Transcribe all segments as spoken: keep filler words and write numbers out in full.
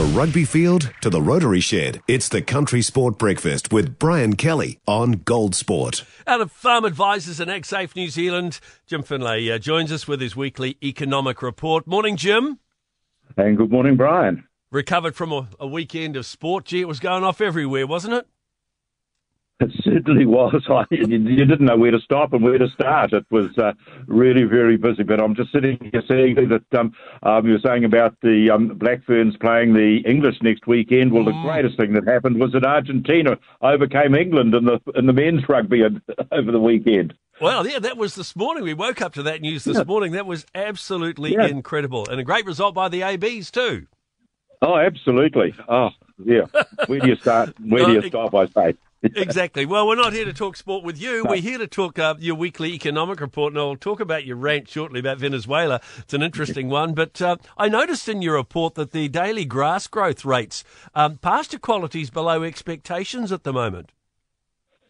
the rugby field to the Rotary Shed, it's the Country Sport Breakfast with Brian Kelly on Gold Sport. Out of Farm Advisors and AgSafe New Zealand, Jim Finlay uh, joins us with his weekly economic report. Morning, Jim. And good morning, Brian. Recovered from a, a weekend of sport. Gee, it was going off everywhere, wasn't it? It certainly was. I, you didn't know where to stop and where to start. It was uh, really very busy. But I'm just sitting here seeing that um, um, you were saying about the um, Black Ferns playing the English next weekend. Well, the mm. greatest thing that happened was that Argentina overcame England in the in the men's rugby over the weekend. Well, yeah, that was this morning. We woke up to that news this yeah. morning. That was absolutely yeah. incredible, and a great result by the A Bs too. Oh, absolutely. Oh, yeah. Where do you start? Where do you stop? I say. Exactly. Well, we're not here to talk sport with you. We're here to talk uh, your weekly economic report, and I'll talk about your rant shortly about Venezuela. It's an interesting one. But uh, I noticed in your report that the daily grass growth rates, um, pasture quality is below expectations at the moment.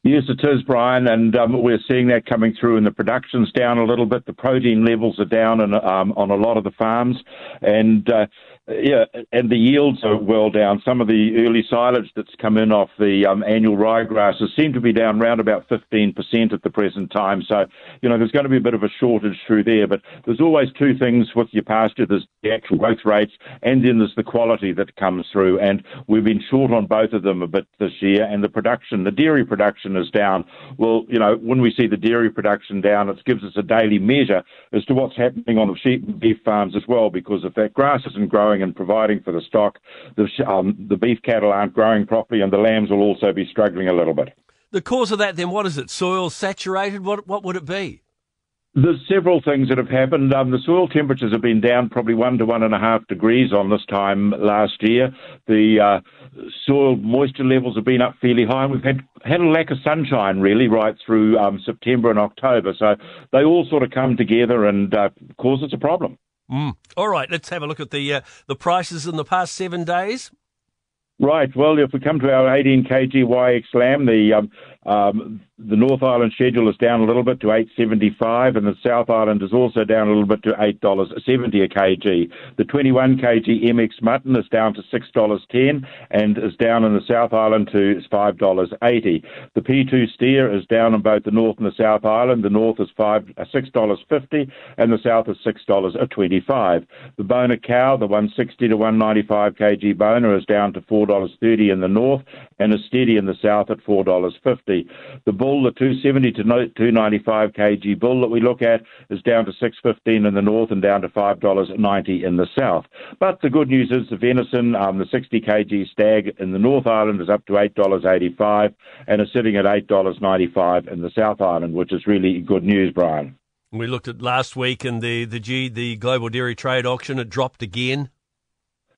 Yes, it is, Brian, and um, we're seeing that coming through, and the production's down a little bit. The protein levels are down in, um, on a lot of the farms, and uh, yeah, and the yields are well down. Some of the early silage that's come in off the um, annual ryegrasses seem to be down around about fifteen percent at the present time. So, you know, there's going to be a bit of a shortage through there, but there's always two things with your pasture. There's the actual growth rates, and then there's the quality that comes through, and we've been short on both of them a bit this year, and the production, the dairy production, is down. Well, you know, when we see the dairy production down, it gives us a daily measure as to what's happening on the sheep and beef farms as well, because if that grass isn't growing and providing for the stock, the, um, the beef cattle aren't growing properly, and the lambs will also be struggling a little bit. The cause of that, then, what is it? Soil saturated? What, what would it be? There's several things that have happened. Um, the soil temperatures have been down probably one to one and a half degrees on this time last year. The uh, soil moisture levels have been up fairly high, and we've had had a lack of sunshine really right through um, September and October. So they all sort of come together and uh, cause us a problem. Mm. All right, let's have a look at the uh, the prices in the past seven days. Right. Well, if we come to our eighteen kilogram Y X Lamb, the um, um, the North Island schedule is down a little bit to eight dollars seventy-five, and the South Island is also down a little bit to eight dollars seventy a kg. The twenty-one kilogram M X mutton is down to six dollars ten, and is down in the South Island to five dollars eighty. The P two steer is down in both the North and the South Island. The North is six dollars fifty, and the South is six dollars twenty-five. The boner cow, the one sixty to one ninety-five kg boner, is down to four dollars thirty in the North, and is steady in the South at four dollars fifty. The bull, the two seventy to two ninety-five kg bull that we look at, is down to six dollars fifteen in the North and down to five dollars ninety in the South. But the good news is the venison, um, the sixty kilogram stag in the North Island, is up to eight dollars eighty-five and is sitting at eight dollars ninety-five in the South Island, which is really good news, Brian. We looked at last week, and the, the, G, the global dairy trade auction had dropped again.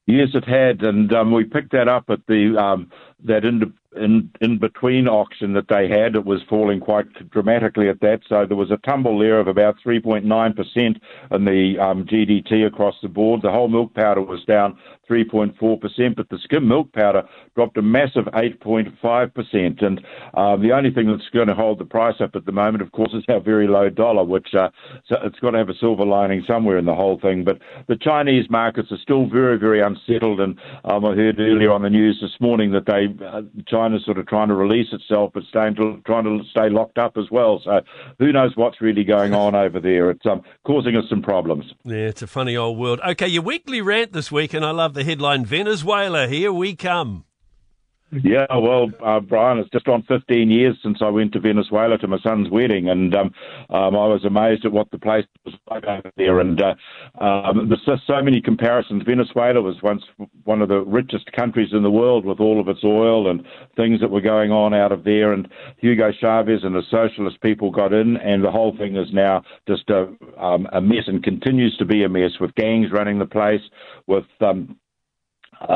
Yes, it had, and um, we picked that up at the um, that in, in in between auction that they had. It was falling quite dramatically at that, so there was a tumble there of about three point nine percent in the um, G D T across the board. The whole milk powder was down three point four percent, but the skim milk powder dropped a massive eight point five percent. And um, the only thing that's going to hold the price up at the moment, of course, is our very low dollar, which uh, so it's got to have a silver lining somewhere in the whole thing. But the Chinese markets are still very, very unsettled. And um, I heard earlier on the news this morning that they uh, China's sort of trying to release itself, but staying to, trying to stay locked up as well. So who knows what's really going on over there? It's um, causing us some problems. Yeah, it's a funny old world. Okay, your weekly rant this week, and I love the headline, Venezuela, here we come. Yeah, well, uh, Brian, it's just on fifteen years since I went to Venezuela to my son's wedding, and um, um, I was amazed at what the place was like over there. And uh, um, there's just so many comparisons. Venezuela was once one of the richest countries in the world, with all of its oil and things that were going on out of there. And Hugo Chavez and the socialist people got in, and the whole thing is now just a, um, a mess, and continues to be a mess, with gangs running the place, with um,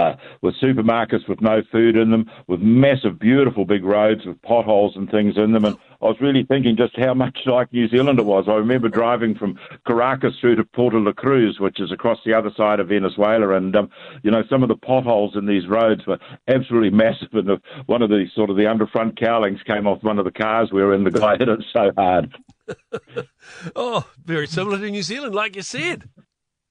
Uh, with supermarkets with no food in them, with massive, beautiful big roads with potholes and things in them. And I was really thinking just how much like New Zealand it was. I remember driving from Caracas through to Puerto La Cruz, which is across the other side of Venezuela, and, um, you know, some of the potholes in these roads were absolutely massive. And the, one of the sort of the underfront cowlings came off one of the cars we were in. The guy hit it so hard. Oh, very similar to New Zealand, like you said.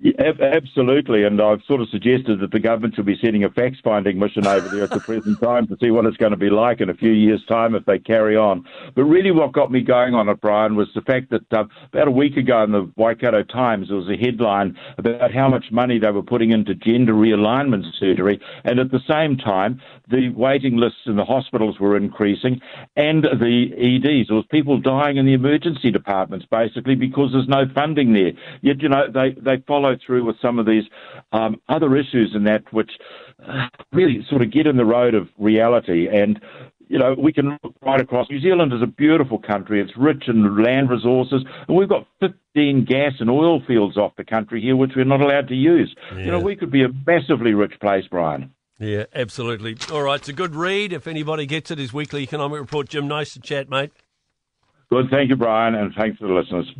Yeah, absolutely, and I've sort of suggested that the government should be sending a fact-finding mission over there at the present time to see what it's going to be like in a few years' time if they carry on. But really what got me going on it, Brian, was the fact that uh, about a week ago in the Waikato Times there was a headline about how much money they were putting into gender realignment surgery, and at the same time the waiting lists in the hospitals were increasing and the E Ds. There was people dying in the emergency departments basically because there's no funding there. Yet, you know, they, they follow through with some of these um, other issues in that which uh, really sort of get in the road of reality. And you know, we can look right across. New Zealand is a beautiful country. It's rich in land resources. And we've got fifteen gas and oil fields off the country here, which we're not allowed to use. Yeah. You know, we could be a massively rich place, Brian. Yeah, absolutely. All right, it's a good read. If anybody gets it, his weekly economic report. Jim, nice to chat, mate. Good. Thank you, Brian, and thanks to the listeners.